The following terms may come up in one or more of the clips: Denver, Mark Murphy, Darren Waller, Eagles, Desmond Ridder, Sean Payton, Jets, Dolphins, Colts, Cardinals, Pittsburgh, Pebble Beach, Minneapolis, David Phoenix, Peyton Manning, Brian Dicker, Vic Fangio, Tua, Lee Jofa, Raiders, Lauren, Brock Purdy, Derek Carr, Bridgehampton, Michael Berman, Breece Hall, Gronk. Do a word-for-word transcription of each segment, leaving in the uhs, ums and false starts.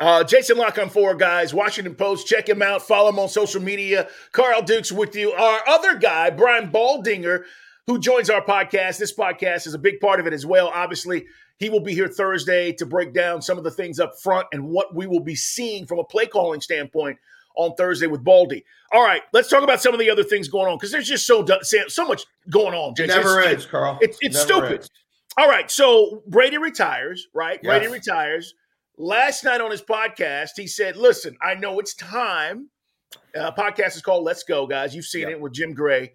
Uh, Jason Lock on four guys, Washington Post. Check him out. Follow him on social media. Carl Dukes with you. Our other guy, Brian Baldinger, who joins our podcast. This podcast is a big part of it as well. Obviously, he will be here Thursday to break down some of the things up front and what we will be seeing from a play calling standpoint on Thursday with Baldy. All right, let's talk about some of the other things going on, because there's just so so much going on. Jason. It never it's, ends, Carl. It's, it's it stupid. Ends. All right, so Brady retires, right? Yes. Brady retires. Last night on his podcast, he said, listen, I know it's time. Uh, podcast is called Let's Go, guys. You've seen yeah. it with Jim Gray.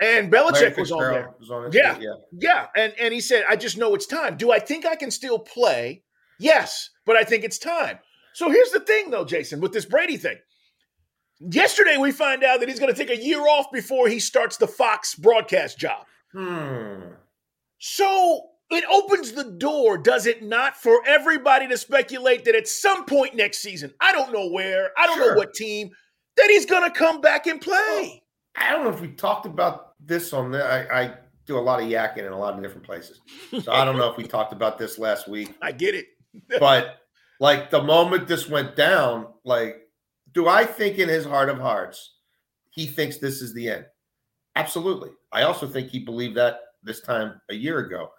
And Belichick was on there. Was on yeah, feet, yeah, yeah. And, and he said, I just know it's time. Do I think I can still play? Yes, but I think it's time. So here's the thing, though, Jason, with this Brady thing. Yesterday, we find out that he's going to take a year off before he starts the Fox broadcast job. Hmm. So it opens the door, does it not, for everybody to speculate that at some point next season, I don't know where, I don't sure. know what team, that he's going to come back and play. Well, I don't know if we talked about this on the I, I do a lot of yakking in a lot of different places. So I don't know if we talked about this last week. I get it. But, like, the moment this went down, like, do I think in his heart of hearts he thinks this is the end? Absolutely. I also think he believed that this time a year ago.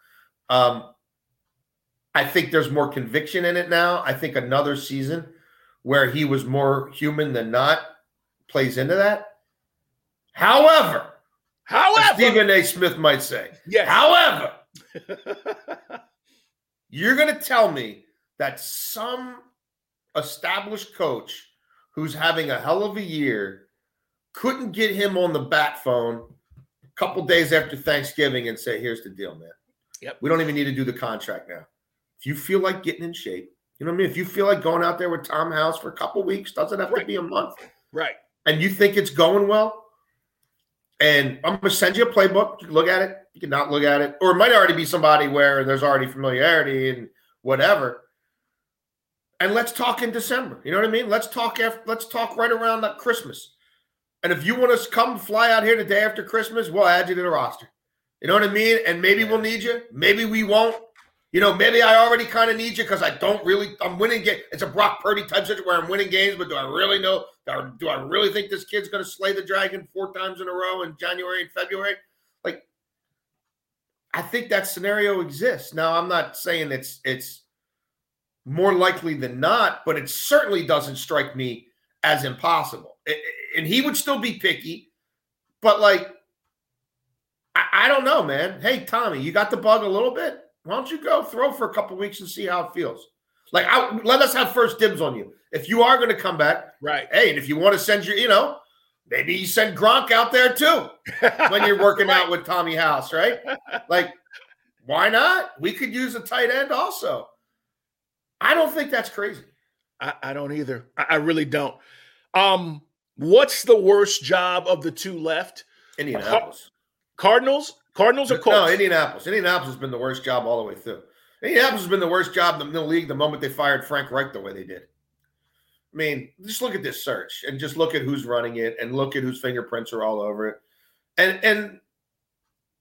Um, I think there's more conviction in it now. I think another season where he was more human than not plays into that. However, however, Stephen A. Smith might say, yes. however, you're going to tell me that some established coach who's having a hell of a year couldn't get him on the bat phone a couple days after Thanksgiving and say, here's the deal, man. Yep. We don't even need to do the contract now. If you feel like getting in shape, you know what I mean? If you feel like going out there with Tom House for a couple weeks, doesn't have right. to be a month. Right. And you think it's going well, and I'm going to send you a playbook. You can look at it. You can not look at it. Or it might already be somebody where there's already familiarity and whatever. And let's talk in December. You know what I mean? Let's talk after, let's talk right around that Christmas. And if you want us to come fly out here the day after Christmas, we'll add you to the roster. You know what I mean? And maybe we'll need you. Maybe we won't. You know, maybe I already kind of need you because I don't really – I'm winning games. It's a Brock Purdy type situation where I'm winning games, but do I really know – do I really think this kid's going to slay the dragon four times in a row in January and February? Like, I think that scenario exists. Now, I'm not saying it's it's more likely than not, but it certainly doesn't strike me as impossible. It, it, and he would still be picky, but, like, I, I don't know, man. Hey, Tommy, you got the bug a little bit? Why don't you go throw for a couple weeks and see how it feels? Like, I, let us have first dibs on you. If you are going to come back, right? Hey, and if you want to send your, you know, maybe you send Gronk out there too when you're working right. out with Tommy House, right? Like, why not? We could use a tight end also. I don't think that's crazy. I, I don't either. I, I really don't. Um, what's the worst job of the two left? Indianapolis. Car- Cardinals? Cardinals or Colts? No, Indianapolis. Indianapolis has been the worst job all the way through. Indianapolis has been the worst job in the league the moment they fired Frank Reich the way they did. I mean, just look at this search and just look at who's running it and look at whose fingerprints are all over it. And and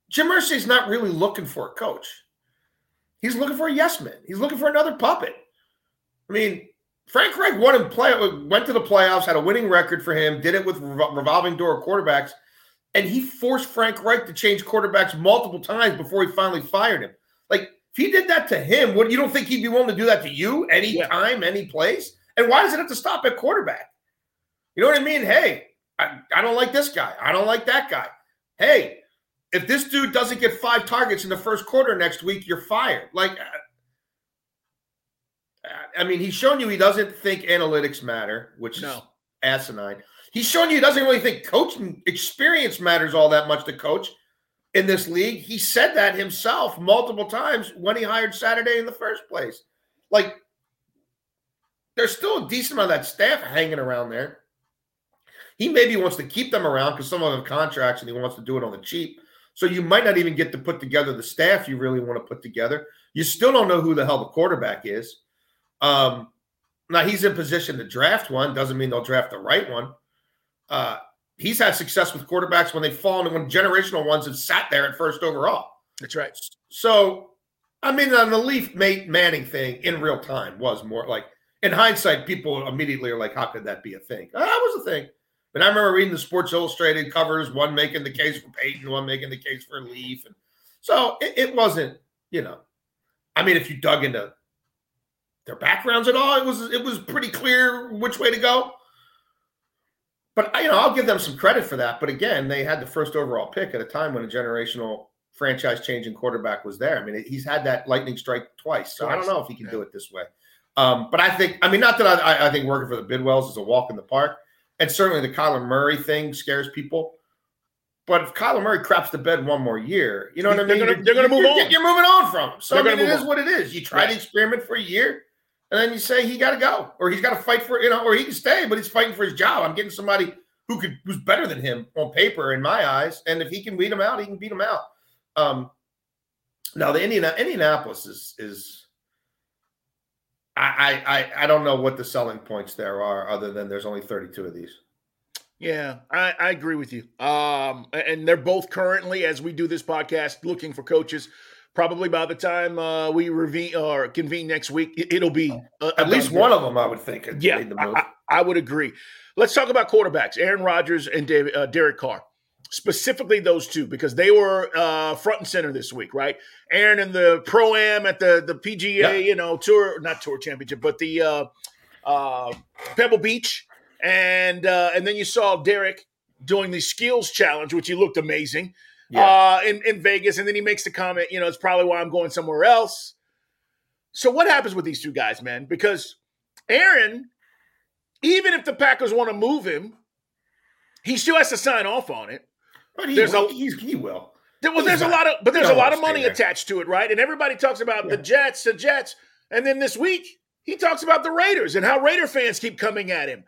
Jim Irsay's not really looking for a coach. He's looking for a yes man. He's looking for another puppet. I mean, Frank Reich won and play, went to the playoffs, had a winning record for him, did it with revolving door quarterbacks. And he forced Frank Reich to change quarterbacks multiple times before he finally fired him. Like, if he did that to him, what, you don't think he'd be willing to do that to you any yeah. time, any place? And why does it have to stop at quarterback? You know what I mean? Hey, I, I don't like this guy. I don't like that guy. Hey, if this dude doesn't get five targets in the first quarter next week, you're fired. Like, I, I mean, he's shown you he doesn't think analytics matter, which no. is asinine. He's showing you he doesn't really think coaching experience matters all that much to coach in this league. He said that himself multiple times when he hired Saturday in the first place. Like, there's still a decent amount of that staff hanging around there. He maybe wants to keep them around because some of them have contracts and he wants to do it on the cheap. So you might not even get to put together the staff you really want to put together. You still don't know who the hell the quarterback is. Um, now, he's in position to draft one. Doesn't mean they'll draft the right one. Uh, he's had success with quarterbacks when they've fallen and when generational ones have sat there at first overall. That's right. So, I mean, on the Leaf Manning thing in real time was more like in hindsight, people immediately are like, how could that be a thing? Oh, that was a thing. But I remember reading the Sports Illustrated covers, one making the case for Peyton, one making the case for Leaf. And so it, it wasn't, you know, I mean, if you dug into their backgrounds at all, it was it was pretty clear which way to go. But, you know, I'll give them some credit for that. But again, they had the first overall pick at a time when a generational franchise-changing quarterback was there. I mean, he's had that lightning strike twice. So twice. I don't know if he can yeah. do it this way. Um, but I think, I mean, not that I, I think working for the Bidwells is a walk in the park. And certainly the Kyler Murray thing scares people. But if Kyler Murray craps the bed one more year, you know what I mean? They're going to move you're, on. You're moving on from him. So I mean, it is on. What it is. You try right. to experiment for a year, and then you say he got to go, or he's got to fight for, you know, or he can stay, but he's fighting for his job. I'm getting somebody who could who's better than him on paper in my eyes, and if he can beat him out, he can beat him out. Um, now the Indiana, Indianapolis is is. I, I I don't know what the selling points there are other than there's only thirty-two of these. Yeah, I, I agree with you. Um, and they're both currently, as we do this podcast, looking for coaches. Probably by the time uh, we reve- or convene next week, it'll be uh, at least one of them, I would think. Yeah, made the move. I, I would agree. Let's talk about quarterbacks, Aaron Rodgers and David, uh, Derek Carr. Specifically those two, because they were uh, front and center this week, right? Aaron in the Pro-Am at the, the P G A, yeah. you know, tour, not tour championship, but the uh, uh, Pebble Beach. And uh, and then you saw Derek doing the skills challenge, which he looked amazing yeah. uh, in, in Vegas. And then he makes the comment, you know, it's probably why I'm going somewhere else. So what happens with these two guys, man? Because Aaron, even if the Packers want to move him, he still has to sign off on it. But he there's will. A, he's, he will. There, well, there's not, a lot of, but there's a lot of money attached to it, right? And everybody talks about yeah. the Jets, the Jets, and then this week he talks about the Raiders and how Raider fans keep coming at him.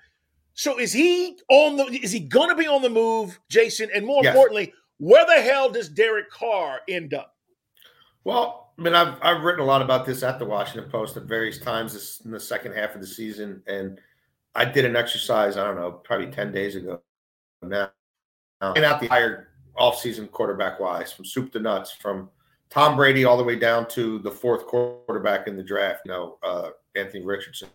So is he on the? Is he going to be on the move, Jason? And more yes. importantly, where the hell does Derek Carr end up? Well, I mean, I've I've written a lot about this at the Washington Post at various times this, in the second half of the season, and I did an exercise. I don't know, probably ten days ago now. And out the entire offseason quarterback-wise, from soup to nuts, from Tom Brady all the way down to the fourth quarterback in the draft, you know, uh, Anthony Richardson.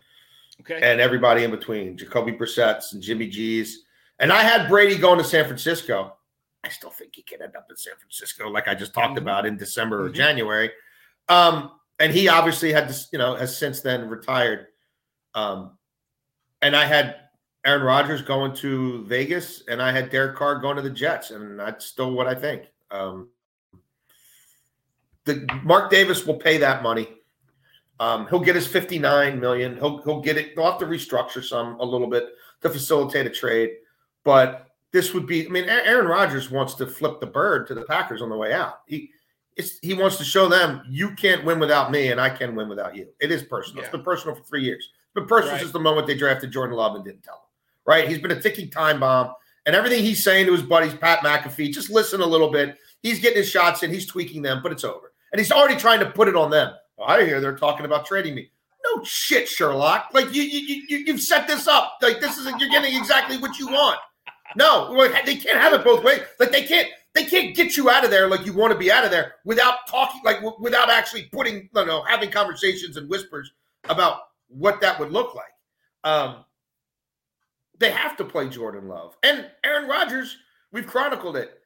Okay. And everybody in between, Jacoby Brissett's and Jimmy G's. And I had Brady going to San Francisco. I still think he could end up in San Francisco, like I just talked mm-hmm. about, in December mm-hmm. or January. Um, and he obviously had this, you know, has since then retired. Um, and I had – Aaron Rodgers going to Vegas, and I had Derek Carr going to the Jets, and that's still what I think. Um, the Mark Davis will pay that money. Um, he'll get his fifty-nine million dollars. He'll he'll get it. They'll have to restructure some a little bit to facilitate a trade. But this would be. I mean, Aaron Rodgers wants to flip the bird to the Packers on the way out. He it's, he wants to show them you can't win without me, and I can win without you. It is personal. Yeah. It's been personal for three years. It's been personal right. since the moment they drafted Jordan Love and didn't tell him. Right, he's been a ticking time bomb, and everything he's saying to his buddies, Pat McAfee, just listen a little bit. He's getting his shots in, he's tweaking them, but it's over. And he's already trying to put it on them. Well, I hear they're talking about trading me. No shit, Sherlock. Like you, you, you, you've set this up. Like this is you're getting exactly what you want. No, like, they can't have it both ways. Like they can't, they can't get you out of there like you want to be out of there without talking, like w- without actually putting, you know, having conversations and whispers about what that would look like. Um, They have to play Jordan Love. And Aaron Rodgers, we've chronicled it.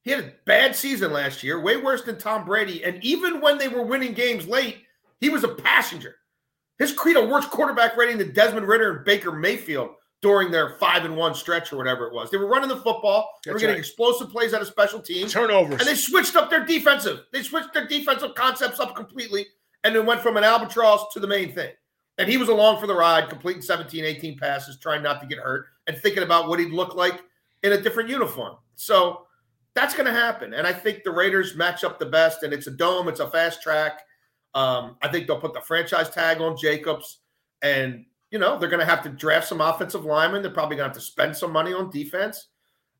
He had a bad season last year, way worse than Tom Brady. And even when they were winning games late, he was a passenger. His credo, worst quarterback rating than Desmond Ridder and Baker Mayfield during their five and one stretch or whatever it was. They were running the football. They That's were getting right. explosive plays out of special teams. Turnovers. And they switched up their defensive. They switched their defensive concepts up completely. And it went from an albatross to the main thing. And he was along for the ride, completing seventeen, eighteen passes, trying not to get hurt, and thinking about what he'd look like in a different uniform. So that's going to happen. And I think the Raiders match up the best, and it's a dome. It's a fast track. Um, I think they'll put the franchise tag on Jacobs. And, you know, they're going to have to draft some offensive linemen. They're probably going to have to spend some money on defense.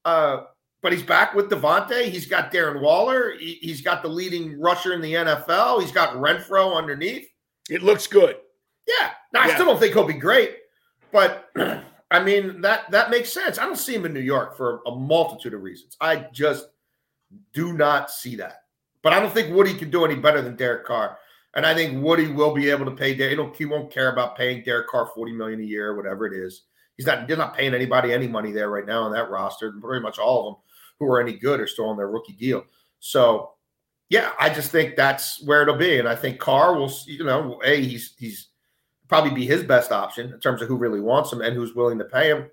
Uh, but he's back with Devontae. He's got Darren Waller. He, he's got the leading rusher in the N F L. He's got Renfro underneath. It looks good. Yeah. Now, I yeah. still don't think he'll be great, but I mean, that, that makes sense. I don't see him in New York for a multitude of reasons. I just do not see that. But I don't think Woody can do any better than Derek Carr. And I think Woody will be able to pay Derek. He, he won't care about paying Derek Carr forty million dollars a year, whatever it is. He's not, they're not paying anybody any money there right now on that roster. Pretty much all of them who are any good are still on their rookie deal. So, yeah, I just think that's where it'll be. And I think Carr will, you know, A, he's he's probably be his best option in terms of who really wants him and who's willing to pay him.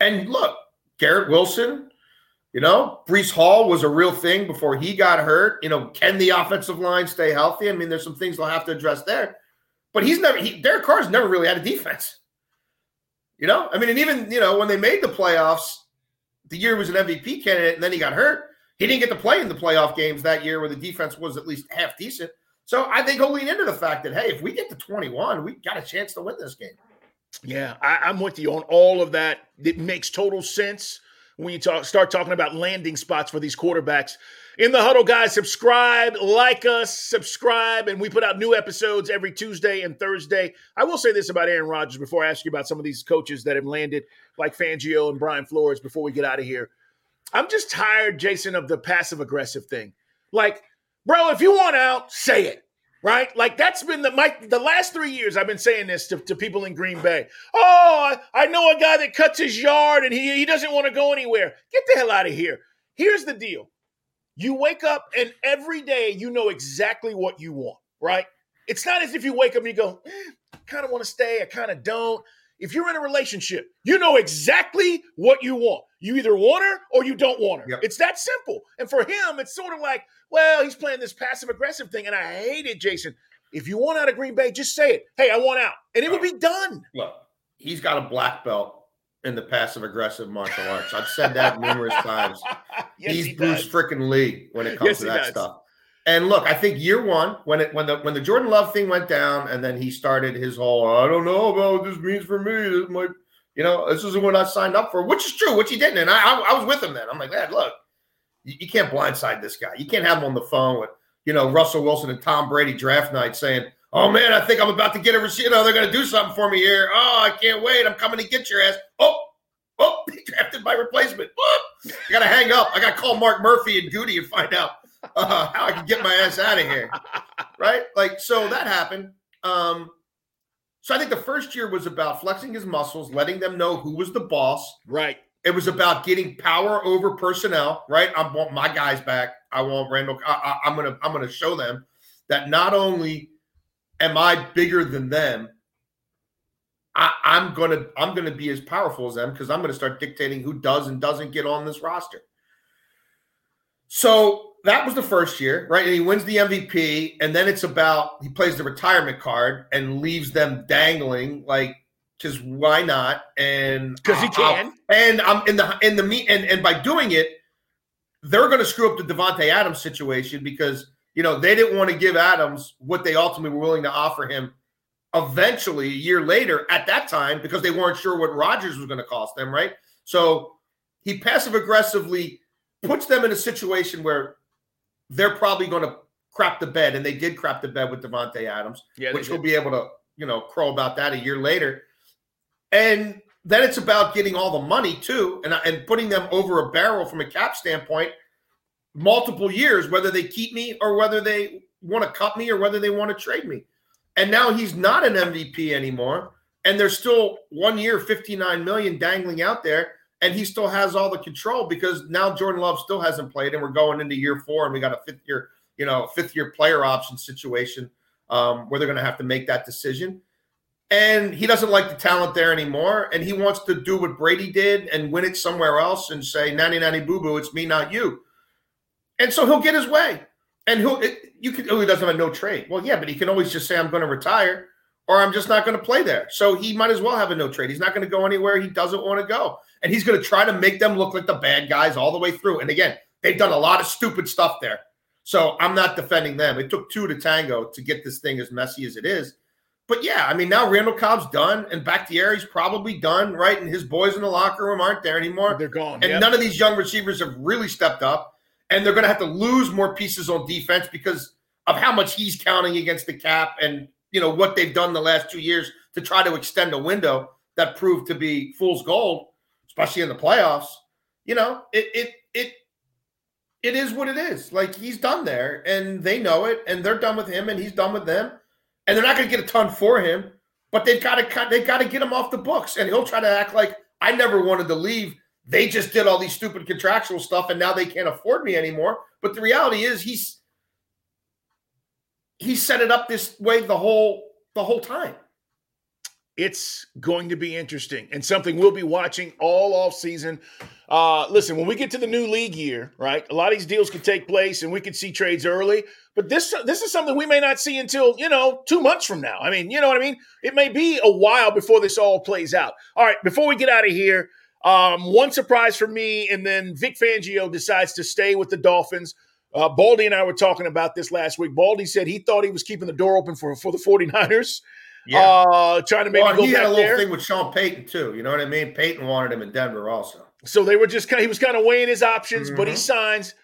And, look, Garrett Wilson, you know, Breece Hall was a real thing before he got hurt. You know, can the offensive line stay healthy? I mean, there's some things they'll have to address there. But he's never he, – Derek Carr's never really had a defense. You know? I mean, and even, you know, when they made the playoffs, the year he was an M V P candidate and then he got hurt, he didn't get to play in the playoff games that year where the defense was at least half decent. So I think he'll lean into the fact that, hey, if we get to twenty-one, we got a chance to win this game. Yeah, I, I'm with you on all of that. It makes total sense when you talk, start talking about landing spots for these quarterbacks. In the Huddle, guys, subscribe, like us, subscribe, and we put out new episodes every Tuesday and Thursday. I will say this about Aaron Rodgers before I ask you about some of these coaches that have landed, like Fangio and Brian Flores, before we get out of here. I'm just tired, Jason, of the passive-aggressive thing. Like, bro, if you want out, say it. Right? Like, that's been the my the last three years I've been saying this to, to people in Green Bay. Oh, I, I know a guy that cuts his yard and he, he doesn't want to go anywhere. Get the hell out of here. Here's the deal. You wake up and every day you know exactly what you want, right? It's not as if you wake up and you go, eh, I kind of want to stay, I kind of don't. If you're in a relationship, you know exactly what you want. You either want her or you don't want her. Yep. It's that simple. And for him, it's sort of like, well, he's playing this passive-aggressive thing, and I hate it, Jason. If you want out of Green Bay, just say it. Hey, I want out. And it would be done. Look, he's got a black belt in the passive-aggressive martial arts. I've said that numerous times. Yes, he's he Bruce frickin' Lee when it comes yes, to that does. stuff. And look, I think year one, when it when the when the Jordan Love thing went down, and then he started his whole, I don't know about what this means for me. This might, you know, this isn't what I signed up for, which is true, which he didn't. And I I, I was with him then. I'm like, man, look, you, you can't blindside this guy. You can't have him on the phone with, you know, Russell Wilson and Tom Brady draft night saying, oh man, I think I'm about to get a receiver. You know, they're gonna do something for me here. Oh, I can't wait. I'm coming to get your ass. Oh, oh, he drafted my replacement. Oh, I gotta hang up. I gotta call Mark Murphy and Goody and find out. Uh, how I can get my ass out of here, right? Like, so that happened. Um, so I think the first year was about flexing his muscles, letting them know who was the boss. Right. It was about getting power over personnel, right? I want my guys back. I want Randall. I, I, I'm gonna, I'm gonna show them that not only am I bigger than them, I, I'm gonna, I'm gonna be as powerful as them because I'm gonna start dictating who does and doesn't get on this roster. So. That was the first year, right? And he wins the M V P, and then it's about he plays the retirement card and leaves them dangling, like, because why not? And because he can. I'll, and I'm in the in the meet, and and by doing it, they're going to screw up the Devontae Adams situation because you know they didn't want to give Adams what they ultimately were willing to offer him. Eventually, a year later, at that time, because they weren't sure what Rodgers was going to cost them, right? So he passive aggressively puts them in a situation where they're probably going to crap the bed, and they did crap the bed with Devontae Adams, yeah, which we'll be able to, you know, crow about that a year later. And then it's about getting all the money, too, and, and putting them over a barrel from a cap standpoint multiple years, whether they keep me or whether they want to cut me or whether they want to trade me. And now he's not an M V P anymore, and there's still one year, fifty-nine million dollars dangling out there. And he still has all the control because now Jordan Love still hasn't played, and we're going into year four, and we got a fifth year, you know, fifth year player option situation um, where they're going to have to make that decision. And he doesn't like the talent there anymore, and he wants to do what Brady did and win it somewhere else and say, nanny, nanny, boo, boo, it's me, not you. And so he'll get his way, and he'll it, you can. Oh, he doesn't have a no trade. Well, yeah, but he can always just say, I'm going to retire, or I'm just not going to play there. So he might as well have a no trade. He's not going to go anywhere he doesn't want to go. And he's going to try to make them look like the bad guys all the way through. And again, they've done a lot of stupid stuff there. So I'm not defending them. It took two to tango to get this thing as messy as it is. But yeah, I mean, now Randall Cobb's done and Bakhtiari's probably done, right? And his boys in the locker room aren't there anymore. They're gone. And yep. None of these young receivers have really stepped up. And they're going to have to lose more pieces on defense because of how much he's counting against the cap and – you know, what they've done the last two years to try to extend a window that proved to be fool's gold, especially in the playoffs. You know, it it it it is what it is. Like, he's done there, and they know it, and they're done with him, and he's done with them. And they're not going to get a ton for him, but they've got to they got to get him off the books. And he'll try to act like, I never wanted to leave. They just did all these stupid contractual stuff, and now they can't afford me anymore. But the reality is he's he set it up this way the whole the whole time. It's going to be interesting and something we'll be watching all offseason. Uh, listen, when we get to the new league year, right, a lot of these deals could take place and we could see trades early. But this this is something we may not see until, you know, two months from now. I mean, you know what I mean? It may be a while before this all plays out. All right, before we get out of here, um, one surprise for me, and then Vic Fangio decides to stay with the Dolphins. Uh, Baldy and I were talking about this last week. Baldy said he thought he was keeping the door open for, for the 49ers. Yeah. Uh, trying to make well, him go he back had a little there. Thing with Sean Payton too. You know what I mean? Payton wanted him in Denver also. So they were just kind of, he was kind of weighing his options, mm-hmm. but he signs.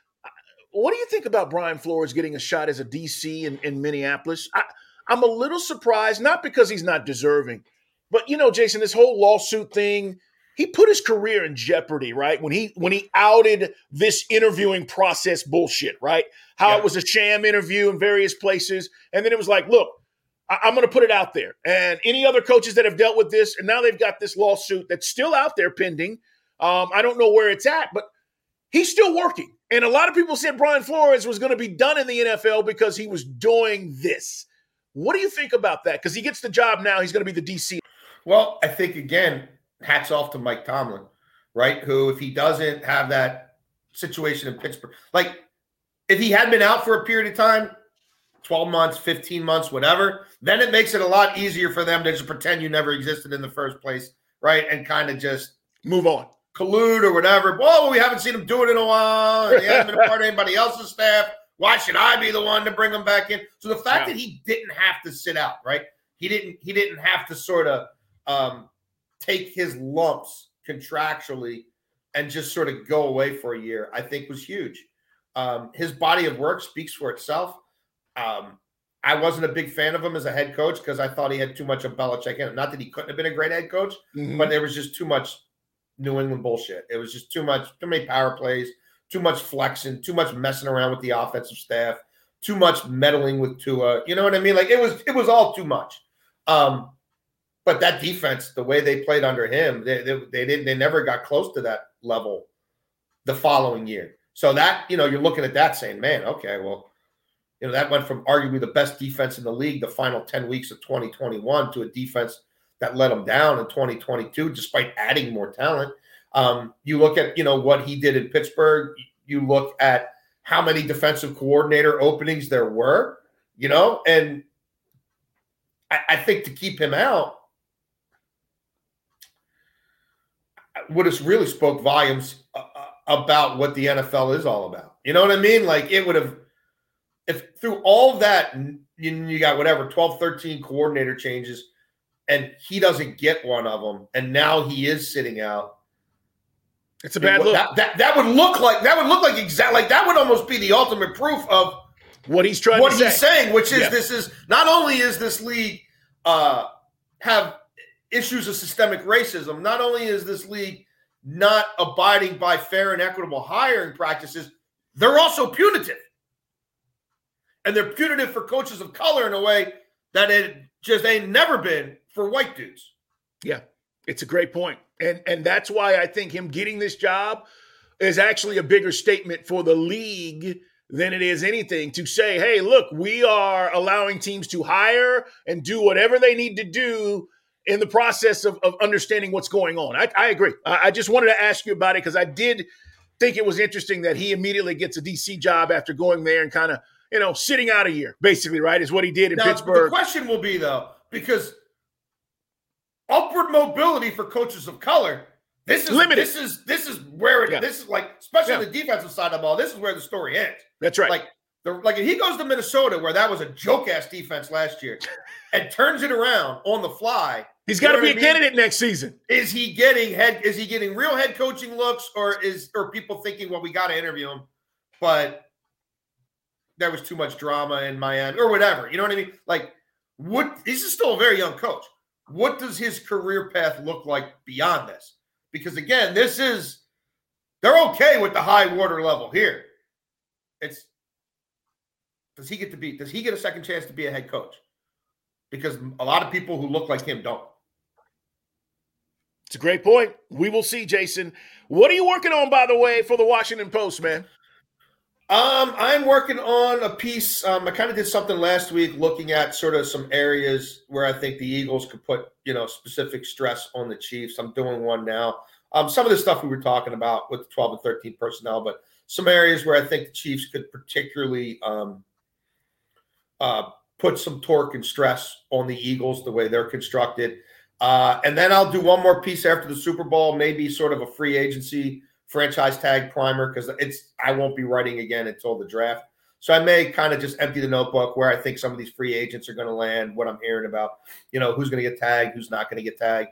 What do you think about Brian Flores getting a shot as a D C in, in Minneapolis? I, I'm a little surprised, not because he's not deserving, but you know, Jason, this whole lawsuit thing, he put his career in jeopardy, right? When he when he outed this interviewing process bullshit, right? How yeah. it was a sham interview in various places, and then it was like, look. I'm going to put it out there. And any other coaches that have dealt with this, and now they've got this lawsuit that's still out there pending. Um, I don't know where it's at, but he's still working. And a lot of people said Brian Flores was going to be done in the N F L because he was doing this. What do you think about that? Because he gets the job now. He's going to be the D C. Well, I think, again, hats off to Mike Tomlin, right, who, if he doesn't have that situation in Pittsburgh, like if he had been out for a period of time, twelve months, fifteen months, whatever, then it makes it a lot easier for them to just pretend you never existed in the first place, right, and kind of just move on, collude or whatever. Well, we haven't seen him do it in a while. He hasn't been a part of anybody else's staff. Why should I be the one to bring him back in? So the fact yeah. that he didn't have to sit out, right, he didn't he didn't have to sort of um, take his lumps contractually and just sort of go away for a year, I think was huge. Um, his body of work speaks for itself. Um, I wasn't a big fan of him as a head coach because I thought he had too much of Belichick in him. Not that he couldn't have been a great head coach, mm-hmm. but there was just too much New England bullshit. It was just too much, too many power plays, too much flexing, too much messing around with the offensive staff, too much meddling with Tua. You know what I mean? Like it was, it was all too much. Um, but that defense, the way they played under him, they, they, they didn't, they never got close to that level the following year. So that, you know, you're looking at that saying, man, okay, well, you know, that went from arguably the best defense in the league the final ten weeks of twenty twenty-one to a defense that let them down in twenty twenty-two, despite adding more talent. Um, you look at, you know, what he did in Pittsburgh. You look at how many defensive coordinator openings there were, you know, and I, I think to keep him out would have really spoke volumes about what the N F L is all about. You know what I mean? Like it would have. If through all that, you, you got whatever, twelve, thirteen coordinator changes, and he doesn't get one of them, and now he is sitting out. It's a bad look. That, that, that would look like that would look like exactly like that would almost be the ultimate proof of what he's trying what to he's say. saying, which is yeah. this is not only is this league uh, have issues of systemic racism, not only is this league not abiding by fair and equitable hiring practices, they're also punitive. And they're punitive for coaches of color in a way that it just ain't never been for white dudes. Yeah, it's a great point. And and that's why I think him getting this job is actually a bigger statement for the league than it is anything to say, hey, look, we are allowing teams to hire and do whatever they need to do in the process of, of understanding what's going on. I, I agree. I, I just wanted to ask you about it because I did think it was interesting that he immediately gets a D C job after going there and kind of, you know, sitting out a year, basically, right, is what he did in now, Pittsburgh. The question will be, though, because upward mobility for coaches of color, this is limited. This is this is where it yeah. this is like, especially yeah. on the defensive side of the ball, this is where the story ends. That's right. Like, the, like if he goes to Minnesota, where that was a joke-ass defense last year, and turns it around on the fly, he's got to be a mean? candidate next season. Is he getting head? Is he getting real head coaching looks, or is or people thinking, well, we got to interview him, but there was too much drama in Miami or whatever. You know what I mean? Like, what, this is still a very young coach. What does his career path look like beyond this? Because, again, this is, they're okay with the high water level here. It's does he get to be? Does he get a second chance to be a head coach? Because a lot of people who look like him don't. It's a great point. We will see, Jason. What are you working on, by the way, for the Washington Post, man? Um, I'm working on a piece. Um, I kind of did something last week looking at sort of some areas where I think the Eagles could put, you know, specific stress on the Chiefs. I'm doing one now. Um, some of the stuff we were talking about with the twelve and thirteen personnel, but some areas where I think the Chiefs could particularly um, uh, put some torque and stress on the Eagles, the way they're constructed. Uh, and then I'll do one more piece after the Super Bowl, maybe sort of a free agency franchise tag primer, because it's I won't be writing again until the draft. So I may kind of just empty the notebook where I think some of these free agents are going to land, what I'm hearing about, you know, who's going to get tagged, who's not going to get tagged.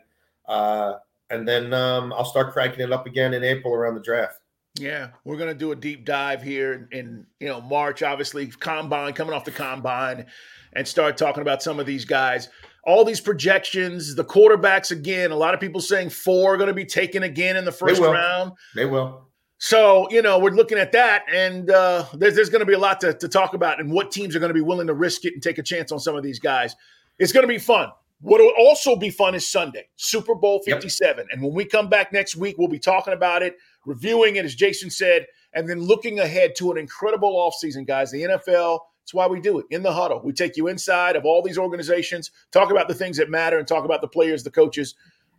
Uh, and then um, I'll start cranking it up again in April around the draft. Yeah, we're going to do a deep dive here in, you know, March, obviously, combine, coming off the combine, and start talking about some of these guys. All these projections, the quarterbacks again, a lot of people saying four are going to be taken again in the first they round. They will. So, you know, we're looking at that, and uh, there's, there's going to be a lot to, to talk about and what teams are going to be willing to risk it and take a chance on some of these guys. It's going to be fun. What will also be fun is Sunday, Super Bowl fifty-seven. Yep. And when we come back next week, we'll be talking about it, reviewing it, as Jason said, and then looking ahead to an incredible offseason, guys. The N F L – that's why we do it in the huddle. We take you inside of all these organizations, talk about the things that matter, and talk about the players, the coaches,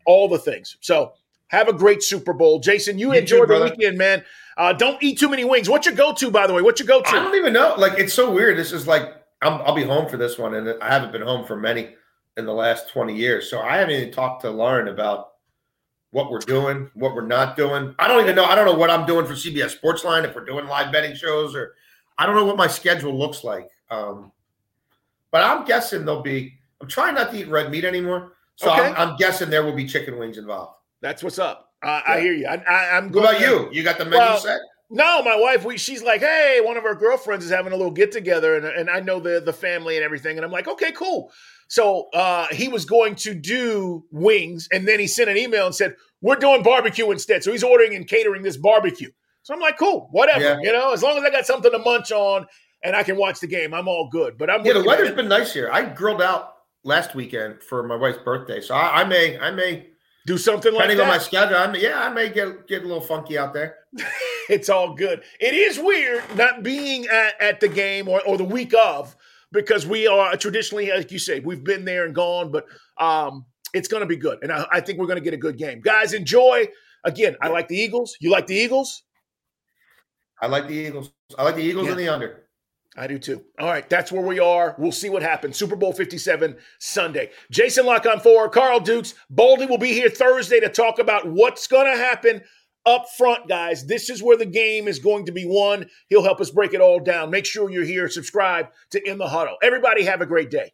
all the things. So have a great Super Bowl. Jason, you, you enjoyed the weekend, man. Uh, don't eat too many wings. What's your go-to, by the way? What's your go-to? I don't even know. Like, it's so weird. This is like I'm, I'll be home for this one, and I haven't been home for many in the last twenty years. So I haven't even talked to Lauren about what we're doing, what we're not doing. I don't even know. I don't know what I'm doing for C B S Sportsline, if we're doing live betting shows or – I don't know what my schedule looks like, um, but I'm guessing there'll be – I'm trying not to eat red meat anymore, so okay. I'm, I'm guessing there will be chicken wings involved. That's what's up. Uh, yeah. I hear you. I, I, I'm. What about to, you? You got the menu well, set? No, my wife, we, she's like, hey, one of her girlfriends is having a little get-together, and, and I know the, the family and everything, and I'm like, okay, cool. So uh, he was going to do wings, and then he sent an email and said, we're doing barbecue instead. So he's ordering and catering this barbecue. So I'm like, cool, whatever, yeah. you know, as long as I got something to munch on and I can watch the game, I'm all good. But I'm yeah, the weather's been nice here. I grilled out last weekend for my wife's birthday, so I, I may, I may do something like that. Depending on my schedule, I may, yeah, I may get get a little funky out there. It's all good. It is weird not being at, at the game or, or the week of, because we are traditionally, like you say, we've been there and gone, but um, it's going to be good, and I, I think we're going to get a good game, guys. Enjoy. Again, I like the Eagles. You like the Eagles? I like the Eagles. I like the Eagles yeah. and the under. I do too. All right, that's where we are. We'll see what happens. Super Bowl fifty-seven Sunday. Jason Lock on four, Carl Dukes. Baldy will be here Thursday to talk about what's going to happen up front, guys. This is where the game is going to be won. He'll help us break it all down. Make sure you're here. Subscribe to In the Huddle. Everybody have a great day.